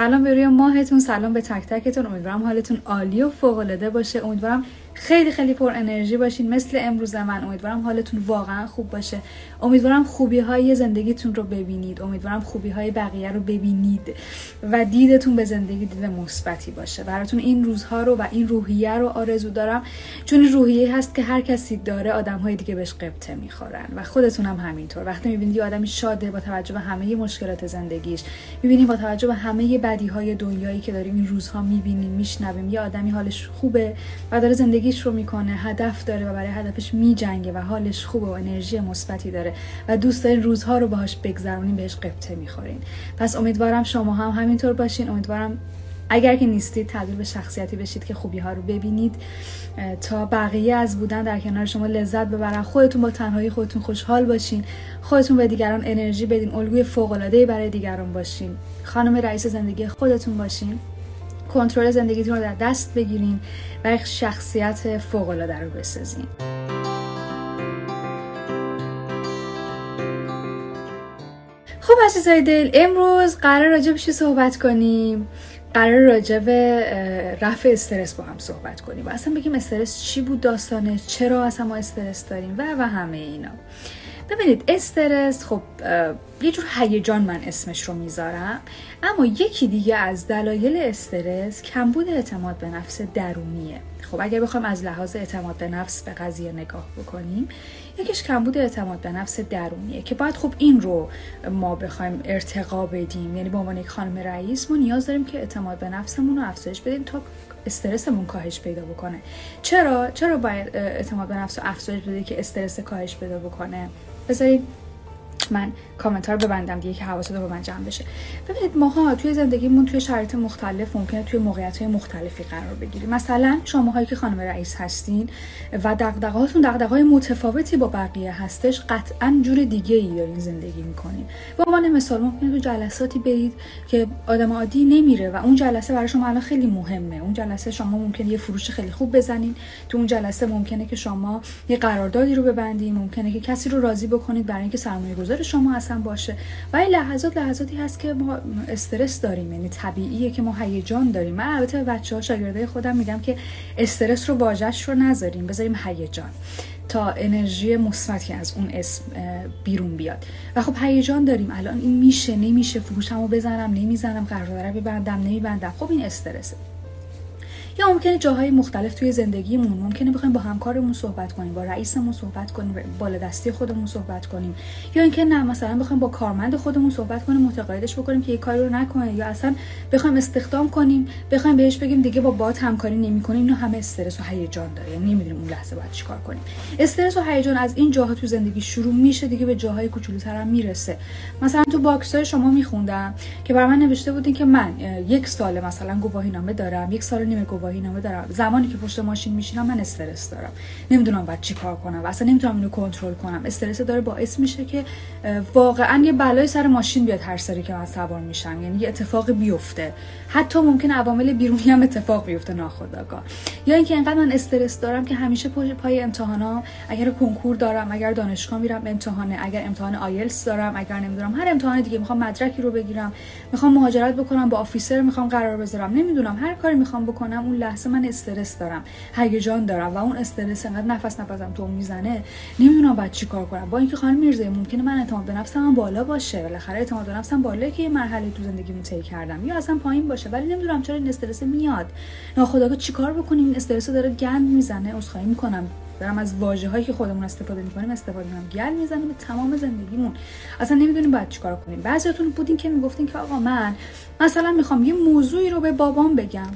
سلام به روی ماهتون، سلام به تک تکتون. امیدوارم حالتون عالی و فوق العاده باشه. امیدوارم خیلی خیلی پر انرژی باشین مثل امروز من. امیدوارم حالتون واقعا خوب باشه. امیدوارم خوبی های زندگیتون رو ببینید. امیدوارم خوبی های بقیه رو ببینید و دیدتون به زندگی دید مثبتی باشه. براتون این روزها رو و این روحیه رو آرزو دارم، چون روحیه هست که هر کسی داره آدم های دیگه بهش غبطه میخورن و خودتون هم همینطور. وقتی میبینید یه آدمی شاده با توجه به همه مشکلات زندگیش، میبینید با توجه به همه بدیهای دنیایی که داریم این روزها میبینیم میشنویم، یه آدمی حالش خوبه و داره زندگی رو میکنه، هدف داره و برای هدفش میجنگه و حالش خوبه و انرژی مثبتی داره و دوست دارین روزها رو باهاش بگذرونین، بهش غبطه میخورین. پس امیدوارم شما هم همینطور باشین. امیدوارم اگر که نیستید تبدیل به شخصیتی بشید که خوبی ها رو ببینید تا بقیه از بودن در کنار شما لذت ببرن. خودتون با تنهایی خودتون خوشحال باشین، خودتون به دیگران انرژی بدین، الگوی فوق العاده برای دیگران باشین، خانم رئیس زندگی خودتون باشین، کنترل زندگیتون رو در دست بگیرین و یک شخصیت فوق‌العاده رو بسازین. خب عزیزای دل، امروز قرار راجع به چی صحبت کنیم؟ قرار راجع به رفع استرس با هم صحبت کنیم و اصلا بگیم استرس چی بود داستانه، چرا اصلا ما استرس داریم و همه اینا. ببینید استرس خب یه جور هیجان من اسمش رو میذارم، اما یکی دیگه از دلایل استرس کمبود اعتماد به نفس درونیه. خب اگر بخوایم از لحاظ اعتماد به نفس به قضیه نگاه بکنیم، یکیش کمبود اعتماد به نفس درونیه که باید خب این رو ما بخوایم ارتقا بدیم. یعنی به عنوان یک خانم رئیس ما نیاز داریم که اعتماد به نفسمون رو افزایش بدیم تا استرسمون کاهش پیدا بکنه. چرا باید اعتماد به نفس رو افزایش بده که استرس کاهش پیدا بکنه؟ بذارید من کامنتار ببندم دیگه که حواستون به من جمع بشه. ببینید ماها توی زندگیمون توی شرایط مختلف ممکنه توی موقعیت‌های مختلفی قرار بگیریم. مثلا شماهایی که خانم رئیس هستین و دغدغه‌هاتون دغدغه‌های متفاوتی با بقیه هستش، قطعاً جور دیگه‌ای دارین زندگی می‌کنین. به عنوان مثال ممکنه تو جلساتی برید که آدم عادی نمیره و اون جلسه برای شما الان خیلی مهمه. اون جلسه شما ممکنه یه فروش خیلی خوب بزنین، تو اون جلسه ممکنه که شما یه قراردادی رو ببندین، ممکنه که کسی رو راضی بکنید برای اینکه سرمایه‌گذار شما اصلا باشه. و این لحظاتی هست که ما استرس داریم، یعنی طبیعیه که ما هیجان داریم. من البته به بچه‌ها شاگردای خودم میگم که استرس رو واژه‌اش رو نذاریم، بذاریم هیجان تا انرژی مثبتی از اون اسم بیرون بیاد. و خب هیجان داریم الان، این میشه نمیشه، فروشمو بزنم نمیزنم، قرارداد رو ببندم نمیبندم، خب این استرسه. یا ممکنه جاهای مختلف توی زندگیمون ممکنه بخوایم با همکارمون صحبت کنیم، با رئیسمون صحبت کنیم، با بالادستی خودمون صحبت کنیم، یا اینکه نه مثلا بخوایم با کارمند خودمون صحبت کنیم، متقاعدش بکنیم که یه کاری رو نکنه، یا اصلا بخوایم استخدام کنیم، بخوایم بهش بگیم دیگه باهات همکاری نمی‌کنیم. اینا همه استرس و هیجان داره، یعنی نمی‌دونیم اون لحظه باید چیکار کنیم. استرس و هیجان از این جاها تو زندگی شروع میشه، دیگه به جاهای کوچولوتر هم میرسه. مثلا تو باکس‌های شما می‌خوندم که برام نوشته بودین که من یک سال مثلا گواهینامه دارم، یک سال نیم گواهینامه دارم، زمانی که پشت ماشین میشینم من استرس دارم، نمیدونم باید چی کار کنم و اصلا نمیتونم اینو کنترل کنم. استرس داره باعث میشه که واقعا یه بلای سر ماشین بیاد هر سری که من سوار میشم، یعنی یه اتفاق بیفته، حتی ممکن عوامل بیرونی هم اتفاق بیفته ناخودآگاه. یا اینکه انقدر من استرس دارم که همیشه پای امتحانا، اگر کنکور دارم، اگر دانشگاه میرم امتحانه، اگر امتحان آیلتس دارم، اگر نمیدونم هر امتحان دیگه، میخوام مدرکی رو بگیرم، میخوام مهاجرت بکنم، با آفیسر میخوام قرار بذارم، نمیدونم هر کاری میخوام بکنم، اون لحظه من استرس دارم، هیجان دارم و اون استرس انقدر نفسم تو میزنه، نمیدونم بعد چی کار کنم. با اینکه خانم میرزایی ممکنه من اعتماد به نفسم بالا باشه، بالاخره اعتماد به نفسم بالا که یه مرحله تو زندگیمو طی کردم، یا اصلا پایین باشه، ولی نمیدونم چرا این استرس میاد. ناخودآگاه چیکار بکنیم؟ این استرس داره گند میزنه. عذرخواهی میکنم دارم از واژه‌هایی که خودمون استفاده می‌کنیم گل میزنیم به تمام زندگیمون، اصلا نمی‌دونیم باید چیکار کنیم. بعضیاتون بودین که میگفتین که آقا من مثلا می‌خوام یه موضوعی رو به بابام بگم،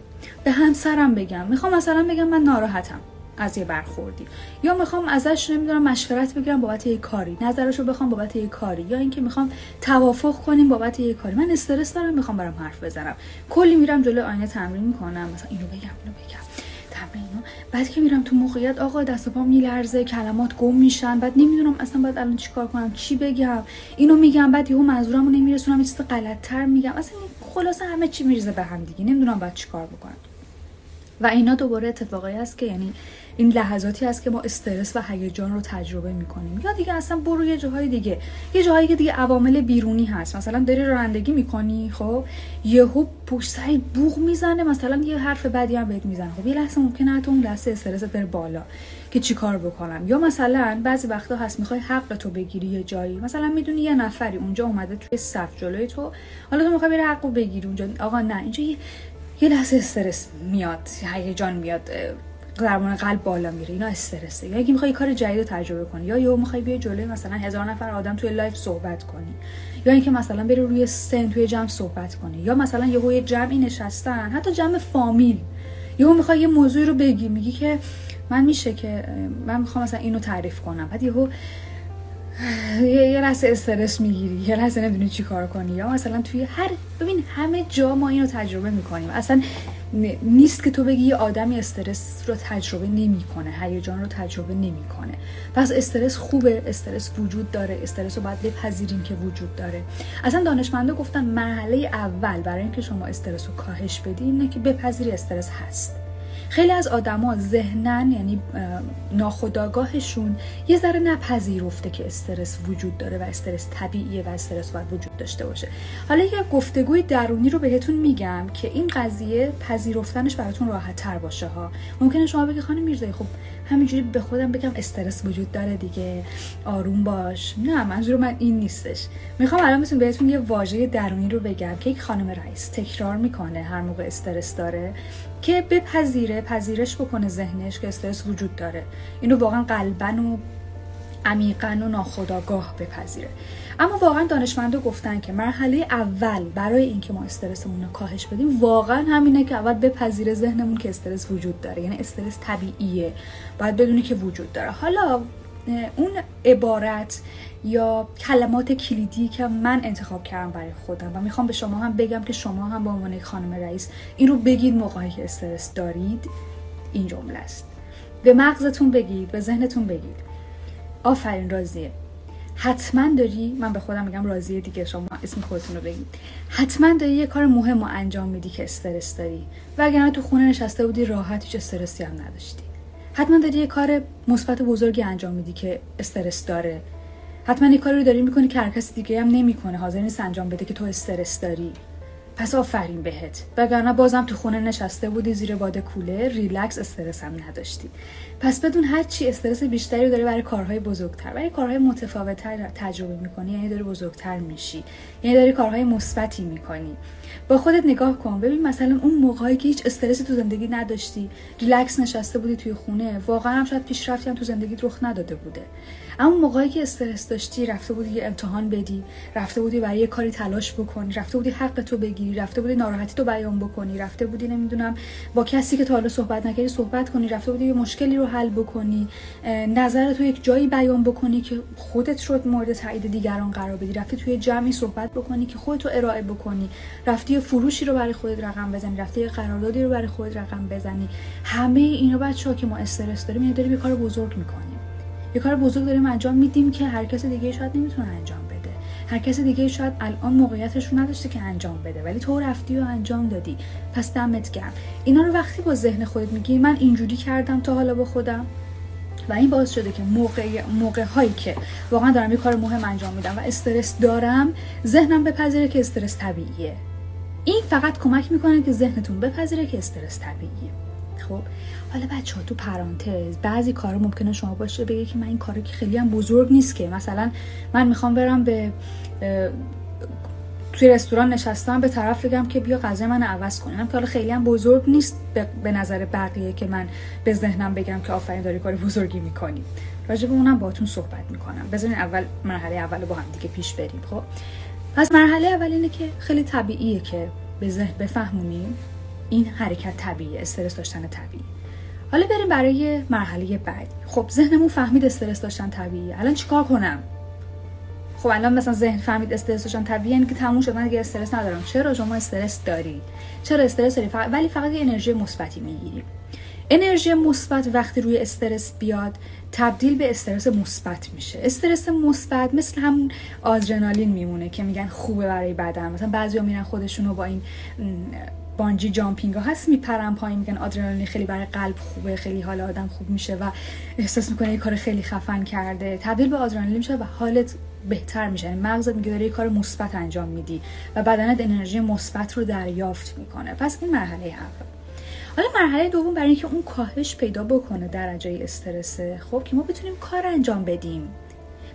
به همسرم بگم، می‌خوام مثلا بگم من ناراحتم از یه برخوردی، یا میخوام ازش نمیدونم مشورت بگیرم بابت یه کاری، نظرشو بخوام بابت یه کاری، یا اینکه میخوام توافق کنیم بابت یه کاری. من استرس دارم، میخوام برام حرف بزنم، کلی میرم جلوی آینه تمرین می‌کنم، مثلا اینو بگم تمرینو، بعد که میرم تو موقعیت آقا دست و پام میلرزه، کلمات گم میشن، بعد نمیدونم اصلا باید الان چیکار کنم، چی بگم، اینو میگم، بعد یهو منظورمو نمیرسونم، یه چیز غلط‌تر میگم، اصلا خلاصه همه چی میریزه به هم دیگه، نمیدونم باید چیکار بکنم. و اینا دوباره اتفاقایی هست که یعنی این لحظاتی هست که ما استرس و هیجان رو تجربه میکنیم، یا دیگه اصلا برو یه جاهای دیگه، یه جاهایی که دیگه عوامل بیرونی هست. مثلا داری رانندگی میکنی، خب یهو پشت سرت بوق میزنه، مثلا یه حرف بدی هم بهت میزنه، خب یه لحظه ممکنه تو اون لحظه استرست بره بالا که چیکار بکنم. یا مثلا بعضی وقتا هست میخوای حق تو بگیری یه جایی، مثلا میدونی یه نفری اونجا اومده توی صف جلوی تو، حالا تو میخوای بری حقو بگیری اونجا، آقا نه اینجا یه لحظه استرس میاد، هیجان میاد، ضربان قلب بالا میره، اینا استرسه. یا اگه میخوای کار جدید رو تجربه کنی، یا یهو میخوای بیای جلوی مثلا 1000 نفر آدم توی لایو صحبت کنی، یا اینکه مثلا بری روی سن توی جمع صحبت کنی، یا مثلا یهو یه جمعی نشستن، حتی جمع فامیل، یهو میخوای یه موضوعی رو بگی، میگی که من میخوام مثلا اینو تعریف کنم، بعد یهو یه لحظه استرس میگیری، یه لحظه نمیدونی چی کار کنی. یا مثلا توی ببین همه جا ما اینو تجربه میکنیم. اصلا نیست که تو بگی یه آدمی استرس رو تجربه نمیکنه، هیجان رو تجربه نمیکنه. پس استرس خوبه، استرس وجود داره، استرس رو باید بپذیریم که وجود داره. اصلا دانشمندا گفتن مرحله اول برای اینکه شما استرس رو کاهش بدی اینه که بپذیری استرس هست. خیلی از آدما ذهنن، یعنی ناخودآگاهشون، یه ذره نپذیرفته که استرس وجود داره و استرس طبیعیه و استرس باید وجود داشته باشه. حالا یه گفتگوی درونی رو بهتون میگم که این قضیه پذیرفتنش براتون راحت‌تر باشه ها. ممکنه شما بگی خانم میرزایی خب همینجوری به خودم بگم استرس وجود داره دیگه، آروم باش. نه، منظور من این نیستش. میخوام الان مثلا بهتون یه واژه درونی رو بگم که یک خانم رئیس تکرار میکنه هر موقع استرس داره، که بپذیره، پذیرش بکنه ذهنش که استرس وجود داره. اینو واقعا قلبن و عمیقن و ناخودآگاه بپذیره. اما واقعا دانشمندا گفتن که مرحله اول برای اینکه ما استرسمون رو کاهش بدیم واقعا همینه که اول بپذیره ذهنمون که استرس وجود داره، یعنی استرس طبیعیه، باید بدونی که وجود داره. حالا اون عبارت یا کلمات کلیدی که من انتخاب کردم برای خودم و میخوام به شما هم بگم که شما هم به عنوان یک خانم رئیس این رو بگید موقعی که استرس دارید، این جمله است. به مغزتون بگید، به ذهنتون بگید آفرین راضیه، حتما داری، من به خودم میگم راضیه دیگه، شما اسم خودتون رو بگید، حتما داری یه کار مهم رو انجام میدی که استرس داری، وگرنه تو خونه نشسته بودی راحت هیچ استرسی هم نداشتی. حتما داری یه کار مثبت بزرگی انجام میدی که استرس داره. حتما یه کاری رو داری میکنی که هر کسی دیگه هم نمیکنه، حاضر نیست انجام بده که تو استرس داری. پس آفرین بهت، وگرنه بازم تو خونه نشسته بودی زیر باد کوله ریلکس استرس هم نداشتی. پس بدون هر چی استرس بیشتری رو داری برای کارهای بزرگتر، برای کارهای متفاوت‌تر تجربه میکنی، یعنی داری بزرگتر میشی، یعنی داری کارهای مثبتی میکنی. با خودت نگاه کن ببین مثلا اون موقعی که هیچ استرسی تو زندگی نداشتی، ریلکس نشسته بودی توی خونه، واقعا هم شاید پیشرفتی هم تو زندگیت رخ نداده بوده. اما موقعی که استرس داشتی، رفته بودی یه امتحان بدی، رفته بودی برای یه کاری تلاش بکنی، رفته بودی حق تو بگیری، رفته بودی ناراحتی تو بیان بکنی، رفته بودی نمیدونم با کسی که تا حالا صحبت نکردی صحبت کنی، رفته بودی یه مشکلی رو حل بکنی، نظرت رو یک جایی بیان بکنی که خودت شد مورد تایید دیگران قرار بدی، رفتی توی جمعی صحبت بکنی که خودت رو ارائه بکنی، رفتی یه فروشی رو برای خودت رقم بزنی، رفتی یه قراردادی رو برای خودت رقم بزنی. همه اینا بچه‌ها که ما استرس داریم، یعنی داریم یه کار بزرگ می‌کنیم، یه کار بزرگ داریم انجام میدیم که هر کس دیگه شاید نمیتونه انجام بده، هر کس دیگه شاید الان موقعیتش رو نداشته که انجام بده، ولی تو رفتی و انجام دادی. پس دمت گرم. اینا رو وقتی با ذهن خودت میگی من اینجوری کردم تا حالا با خودم و این باعث شده که موقع‌هایی که واقعا دارم یه کار مهم انجام میدم و استرس دارم، ذهنم بپذیره که استرس طبیعیه. این فقط کمک میکنه که ذهنتون بپذیره که استرس طبیعیه. خب حالا بچه‌ها تو پرانتز بعضی کارا ممکنه شما باشه بگید که من این کارا که خیلی هم بزرگ نیست، که مثلا من میخوام برم به توی رستوران نشستم به طرف بگم که بیا غذای من عوض کن، اینم که حالا خیلی هم بزرگ نیست به نظر بقیه که من به ذهنم بگم که آفرین داری کار بزرگی میکنی. راجع به اونم باهاتون صحبت میکنم. بذارین اول مرحله اول با هم دیگه پیش بریم. خب پس مرحله اول اینه که خیلی طبیعیه که به ذهن بفهمونیم این حرکت طبیعیه، استرس داشتن طبیعی. حالا بریم برای مرحله بعد. خب ذهنمون فهمید استرس داشتن طبیعیه، الان چیکار کنم؟ خب الان مثلا ذهن فهمید استرس داشتن طبیعیه، یعنی که تموم شد، من دیگه استرس ندارم. چرا شما استرس داری؟ ولی فقط یه انرژی مثبتی میگیری. انرژی مثبت وقتی روی استرس بیاد تبدیل به استرس مثبت میشه. استرس مثبت مثل همون آدرنالین میمونه که میگن خوبه برای بدن. مثلا بعضیا میرن خودشونو با این بانجی جامپینگ ها هست، میپرم پایین، میگن آدرنالین خیلی برای قلب خوبه، خیلی حال آدم خوب میشه و احساس میکنه یه کار خیلی خفن کرده، تبدیل به آدرنالین میشه و حالت بهتر میشه. مغزت میگه داره یه کار مثبت انجام میدی و بدنت انرژی مثبت رو دریافت میکنه. پس این مرحله اول. حالا مرحله دوم برای اینکه اون کاهش پیدا بکنه درجه استرس، خب که ما بتونیم کار انجام بدیم.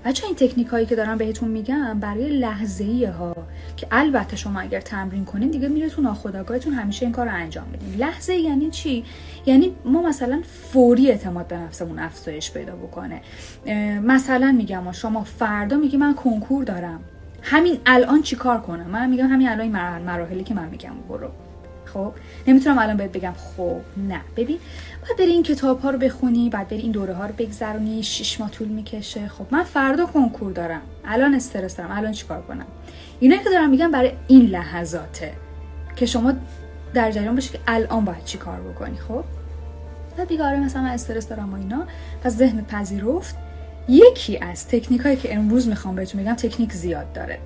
بچه این تکنیک هایی که دارم بهتون میگم برای لحظه‌ای ها که البته شما اگر تمرین کنین دیگه میره تو ناخودآگاهتون همیشه این کار رو انجام بدین. لحظه یعنی چی؟ یعنی ما مثلا فوری اعتماد به نفسمون افزایش پیدا بکنه. مثلا میگم شما فردا میگی من کنکور دارم، همین الان چی کار کنم؟ من میگم همین الان مراحلی که من میگم برو. خب نمیتونم الان بهت بگم خب نه، ببین باید بری این کتاب ها رو بخونی، باید بری این دوره ها رو بگذرونی، 6 ماه طول میکشه، خب من فردا کنکور دارم، الان استرس دارم، الان چیکار کنم؟ اینایی که دارم میگم برای این لحظاته که شما در جریان باشی که الان باید چیکار بکنی. خب بعد میگه آره مثلا من استرس دارم و اینا، پس ذهن پذیرفت. یکی از تکنیکایی که امروز میخوام بهتون بگم تکنیک زیاد داره.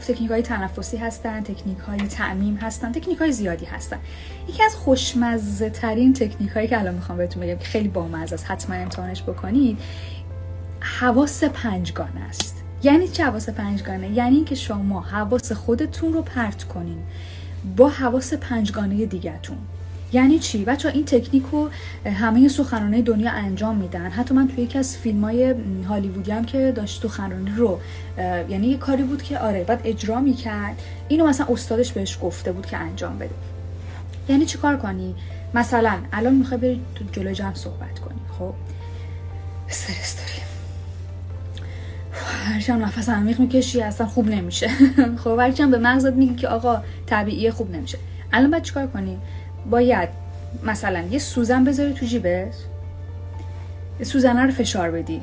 تکنیک‌های تنفسی هستن، تکنیک‌های تعمیم هستن، تکنیک‌های زیادی هستن. یکی از خوشمزه‌ترین تکنیک‌هایی که الان میخوام بهتون بگم که خیلی بامزه است، حتما امتحانش بکنید، حواس پنجگانه است. یعنی چه حواس پنجگانه؟ یعنی اینکه شما حواس خودتون رو پرت کنین با حواس پنجگانه دیگه‌تون. یعنی چی؟ بچه این تکنیک رو همه سخنرانای دنیا انجام میدن. حتی من توی یکی از فیلم‌های هالیوودی هم که داشت سخنرانی رو، یعنی یه کاری بود که آره بعد اجرا میکرد، اینو مثلا استادش بهش گفته بود که انجام بده. یعنی چی کار کنی؟ مثلا الان میخوای بری تو جلوی جمع صحبت کنی، خب استرس داری، هرچی هم نفس عمیق میکشی اصلا خوب نمیشه. خب هرچی هم به مغزت میگی که آقا طبیعیه خوب نمیشه. الان بعد چیکار کنی؟ باید مثلا یه سوزن بذاری تو جیبت، سوزنه رو فشار بدی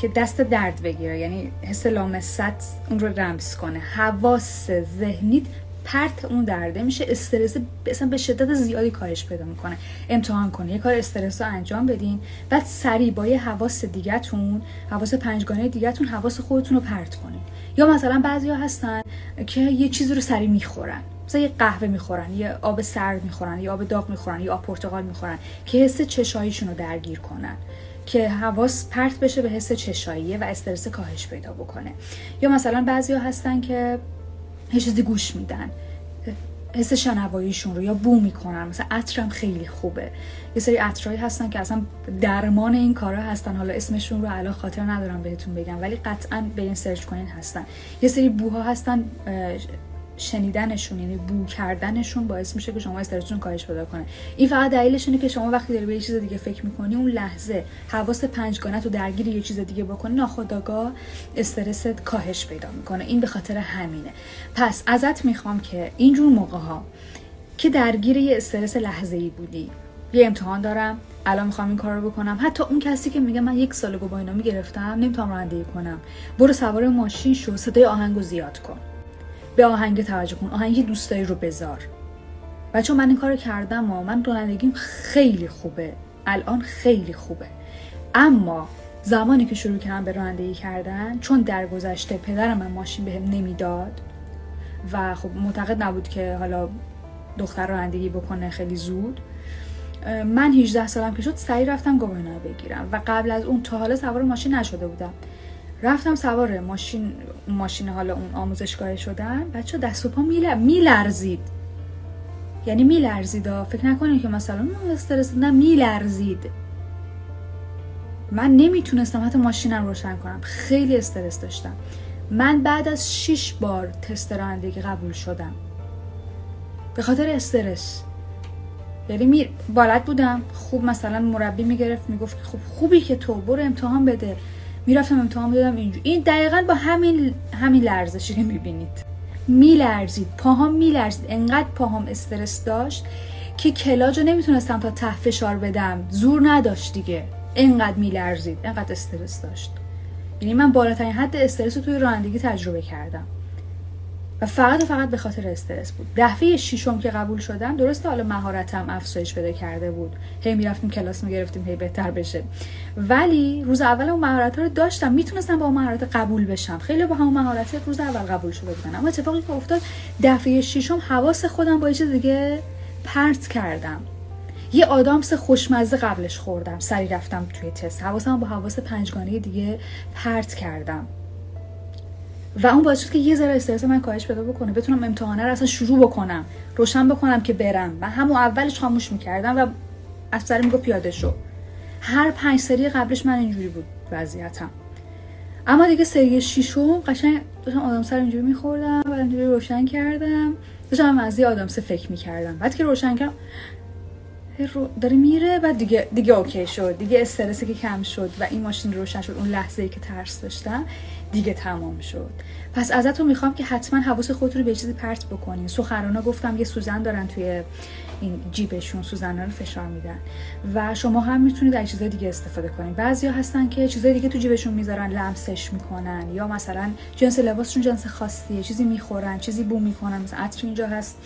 که دست درد بگیره، یعنی حس لامست اون رو رمز کنه. حواس ذهنیت پرت اون درده میشه، استرس اصلا به شدت زیادی کاهش پیدا میکنه. امتحان کنه یه کار استرس رو انجام بدین، بعد سریع با یه حواس دیگه‌تون، حواس پنجگانه دیگه‌تون، حواس خودتون رو پرت کنین. یا مثلا بعضیا هستن که یه چیز رو سریع میخورن، مثلا یه قهوه میخورن، یه آب سرد میخورن، یه آب داغ میخورن، یه آب پرتقال میخورن که حس چشاییشون رو درگیر کنن، که حواس پرت بشه به حس چشاییه و استرس کاهش پیدا بکنه. یا مثلا بعضیا هستن که یه چیزی گوش میدن، حس شنواییشون رو، یا بو میکنن، مثلا عطرم خیلی خوبه. یه سری عطرایی هستن که اصلا درمان این کارا هستن، حالا اسمشون رو الان خاطر ندارم بهتون بگم، ولی قطعاً برین سرچ کنین هستن. یه سری بوها هستن شنیدنشون، یعنی بو کردنشون باعث میشه که شما استرستون کاهش پیدا کنه. این فقط دلیلش اینه که شما وقتی داری به یه چیز دیگه فکر میکنی، اون لحظه حواس پنجگانه تو درگیر یه چیز دیگه بکنی، ناخودآگاه استرست کاهش پیدا میکنه. این به خاطر همینه. پس ازت میخوام که اینجور موقعها که درگیر یه استرس لحظه‌ای بودی، یه امتحان دارم الان میخوام این کارو بکنم، حتی اون کسی که میگه من 1 سال گواهینامه گرفتم نمیتونم رانندگی کنم، برو سوار ماشین شو، صدای آهنگو زیاد کن، به آهنگ توجه کن، آهنگ دوستایی رو بذار. بچه من این کار کردم و من رانندگیم خیلی خوبه، الان خیلی خوبه. اما زمانی که شروع کردم به رانندگی کردن، چون در گذشته پدرم من ماشین بهم نمیداد و خب معتقد نبود که حالا دختر رانندگی بکنه خیلی زود، من 18 سالم که شد سریع رفتم گواهینامه بگیرم و قبل از اون تا حالا سوار ماشین نشده بودم. رفتم سوار ماشین حالا اون آموزشگاه شدن، بچه دست و پا میلرزید، یعنی میلرزید، فکر نکنید که مثلا من استرس دادم، میلرزید، من نمیتونستم حتی ماشینم روشن کنم، خیلی استرس داشتم. من بعد از 6 بار تست رانندگی قبول شدم به خاطر استرس. یعنی بلد بودم خوب، مثلا مربی میگرفت میگفت که خب خوبی که تو، برو امتحان بده، میرفتم امتحان میدادم اینجور. این دقیقاً با همین لرزشی که میبینید، میلرزید، پاهام میلرزید، انقدر پاهام استرس داشت که کلاج رو نمیتونستم تا ته فشار بدم، زور نداشت دیگه، انقدر میلرزید، انقدر استرس داشت. یعنی من بالاترین حد استرس رو توی رانندگی تجربه کردم. و فقط و فقط به خاطر استرس بود. دفعه ششم که قبول شدم، درسته حالا مهارتم افزایش پیدا کرده بود، هی میرفتیم کلاس میگرفتیم هی بهتر بشه، ولی روز اول اون مهارت‌ها رو داشتم، میتونستم با اون مهارت قبول بشم. خیلی با همون مهارت روز اول قبول شده بودم. اما اتفاقی که افتاد، دفعه ششم حواس خودم با یه چیز دیگه پرت کردم. یه آدامس خوشمزه قبلش خوردم، سری رفتم توی تست، حواسم با حواس پنجگانه دیگه پرت کردم و اون باعث شد که یه ذره استرس من کاهش پیدا بکنه، بتونم امتحانه رو اصلا شروع بکنم، روشن بکنم که برم. من همون اولش خاموش میکردم و افسر میگفت پیاده شو. هر 5 سری قبلش من اینجوری بود وضعیتم، اما دیگه سری ششم قشنگ داشتم آدامس رو اینجوری میخوردم و اینجوری روشن کردم، داشتم از آدامس فکر میکردم. بعد که روشن کردم داره میره، بعد دیگه اوکی شد، دیگه استرسی که کم شد و این ماشین روشن شد. اون لحظه‌ای که ترس داشتم دیگه تمام شد. پس ازتون میخوام که حتما حواس خودتون رو به چیزی پرت بکنین. سخنرانا گفتم یه سوزن دارن توی این جیبشون، سوزن‌ها رو فشار میدن و شما هم میتونید از چیزای دیگه استفاده کنین. بعضیا هستن که چیزای دیگه تو جیبشون میذارن، لمسش میکنن، یا مثلا جنس لباسشون جنس خاصیه، چیزی میخورن، چیزی بو میکنن. مثلا عطر اینجا هست،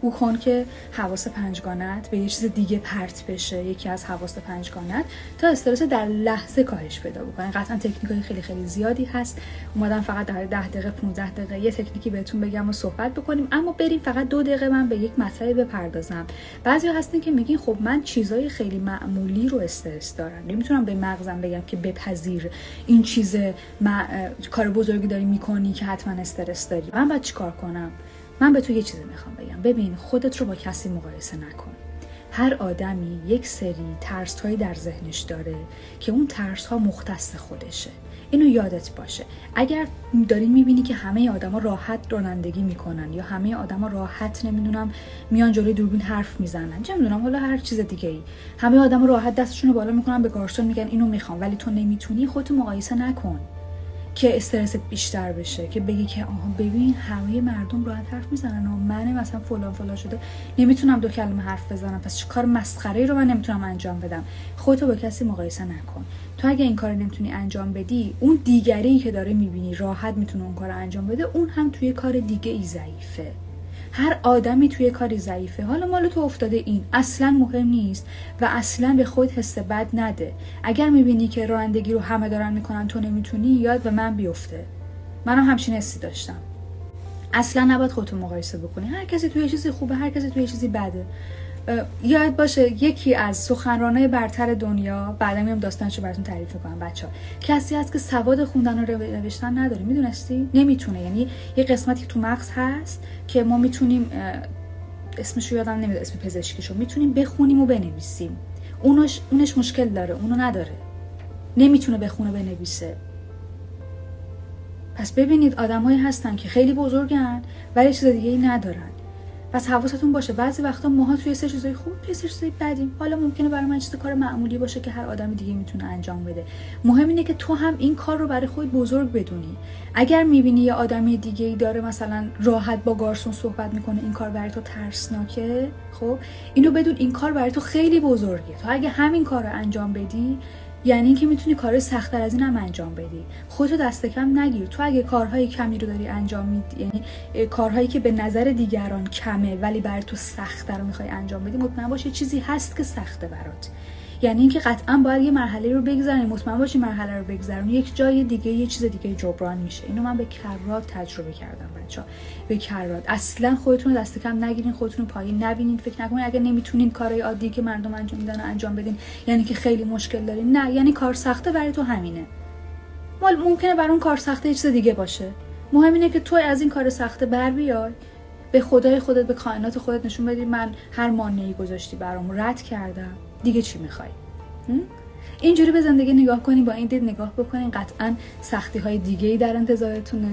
بو کن که حواس پنجگانت به یه چیز دیگه پرت بشه، یکی از حواس پنجگانت، تا استرس در لحظه کاهش پیدا بکنه. قطعا تکنیکای خیلی خیلی زیادی هست، اومدم فقط در 10 دقیقه 15 دقیقه یه تکنیکی بهتون بگم و صحبت بکنیم، اما بریم فقط 2 دقیقه من به یک مسئله بپردازم. بعضیا هستن که میگین خب من چیزای خیلی معمولی رو استرس دارم، نمیتونم به مغزم بگم که بپذیر این چیز کار بزرگی داری میکنی که حتما استرس داری. من باید چیکار کنم؟ من به تو یه چیزی میخوام بگم. ببین، خودت رو با کسی مقایسه نکن. هر آدمی یک سری ترس‌هایی در ذهنش داره که اون ترس‌ها مختص خودشه. اینو یادت باشه. اگر دارین میبینی که همه آدما راحت رانندگی میکنن، یا همه آدما راحت نمیدونم میان جلوی دوربین حرف میزنن، چه میدونم حالا هر چیز دیگه ای، همه آدما راحت دستشون رو بالا میکنن به گارسون میگن اینو میخوام، ولی تو نمیتونی، خودت مقایسه نکن که استرست بیشتر بشه، که بگی که آها ببین همه مردم راحت حرف میزنن و من مثلا فلان شده نمیتونم 2 کلمه حرف بزنم، پس چه کار مسخره‌ای رو من نمیتونم انجام بدم. خودتو با کسی مقایسه نکن. تو اگه این کار نمیتونی انجام بدی، اون دیگری که داره میبینی راحت میتونه اون کار انجام بده، اون هم توی کار دیگه ای ضعیفه. هر آدمی توی کاری ضعیفه. حالا مال تو افتاده، این اصلا مهم نیست و اصلا به خود حس بد نده. اگر میبینی که رانندگی رو همه دارن میکنن تو نمیتونی، یاد به من بیفته. منم همچین حسی داشتم. اصلا نباید خودتو مقایسه بکنی. هر کسی توی چیزی خوبه، هر کسی توی چیزی بده. یاد باشه یکی از سخنرانای برتر دنیا، بعدا میام داستانشو براتون تعریف می‌کنم بچه‌ها، کسی هست که سواد خوندن و نوشتن نداره. میدونستی؟ نمیتونه. یعنی یه قسمتی تو مغز هست که ما میتونیم، اسمشو یادم نمیاد، اسم پزشکیشو، میتونیم بخونیم و بنویسیم. اونش مشکل داره، اونو نداره، نمیتونه بخونه و بنویسه. پس ببینید آدمایی هستن که خیلی بزرگن ولی چیز دیگه‌ای ندارن. پس حواستون باشه، بعضی وقتا ماها توی سه چیزای خوب، توی سه چیزای بدیم. حالا ممکنه برای من چیز کار معمولی باشه که هر آدم دیگه میتونه انجام بده. مهم اینه که تو هم این کار رو برای خود بزرگ بدونی. اگر میبینی یه آدمی دیگه ای داره مثلا راحت با گارسون صحبت میکنه، این کار برای تو ترسناکه، خب اینو بدون این کار برای تو خیلی بزرگه. تو اگه همین کار رو انجام بدی، یعنی اینکه میتونی کارهای سخت‌تر از این هم انجام بدی. خودتو دست کم نگیر. تو اگه کارهای کمی رو داری انجام میدی، یعنی کارهایی که به نظر دیگران کمه ولی برای تو سخت‌تر میخوای انجام بدی، مطمئن باش یه چیزی هست که سخته برات. یعنی اینکه قطعاً باید یه مرحله رو بگذرونی، مطمئن باش مرحله رو بگذرونی، یک جای دیگه یه چیز دیگه جبران میشه. اینو من به کرات تجربه کردم بچه‌ها. به کرات. اصلاً خودتون رو دست کم نگیرین، خودتون رو پایین نبینین، فکر نکنین اگه نمیتونین کارهای عادی که مردم انجام میدن انجام بدین یعنی که خیلی مشکل دارین. نه، یعنی کار سخته برای تو همینه. مال ممکنه برای اون کار سخته یه چیز دیگه باشه. مهم اینه که تو از این کار سخته بر بیای، به خدای خودت، به کائنات خودت نشون بدی من هر مانعی گذاشتی برام رد کردم. دیگه چی میخوای؟ اینجوری به زندگی نگاه کنین، با این دید نگاه بکنین. قطعاً سختی های دیگه‌ای در انتظارتونه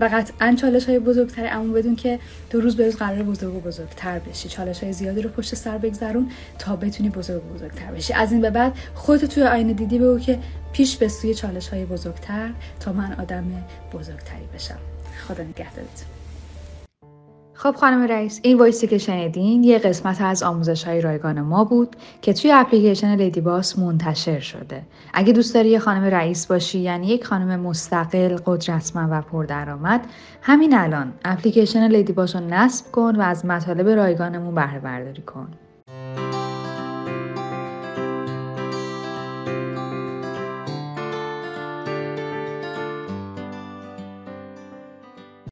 و قطعاً چالش های بزرگتری، اما بدون که تو روز به روز قراره بزرگ و بزرگتر بشی. چالش های زیادی رو پشت سر بگذرون تا بتونی بزرگ و بزرگتر بشی. از این به بعد خودت توی آینه دیدی بگو که پیش به سوی چالش های بزرگتر تا من آدم بزرگتری بشم. خدا نگهدارت. خب خانم رئیس، این وایسی که شنیدین یه قسمت از آموزش‌های رایگان ما بود که توی اپلیکیشن لیدی باس منتشر شده. اگه دوست داری یه خانم رئیس باشی، یعنی یک خانم مستقل، قدرتمند و پردرآمد، همین الان اپلیکیشن لیدی باس رو نصب کن و از مطالب رایگانمون بهره برداری کن.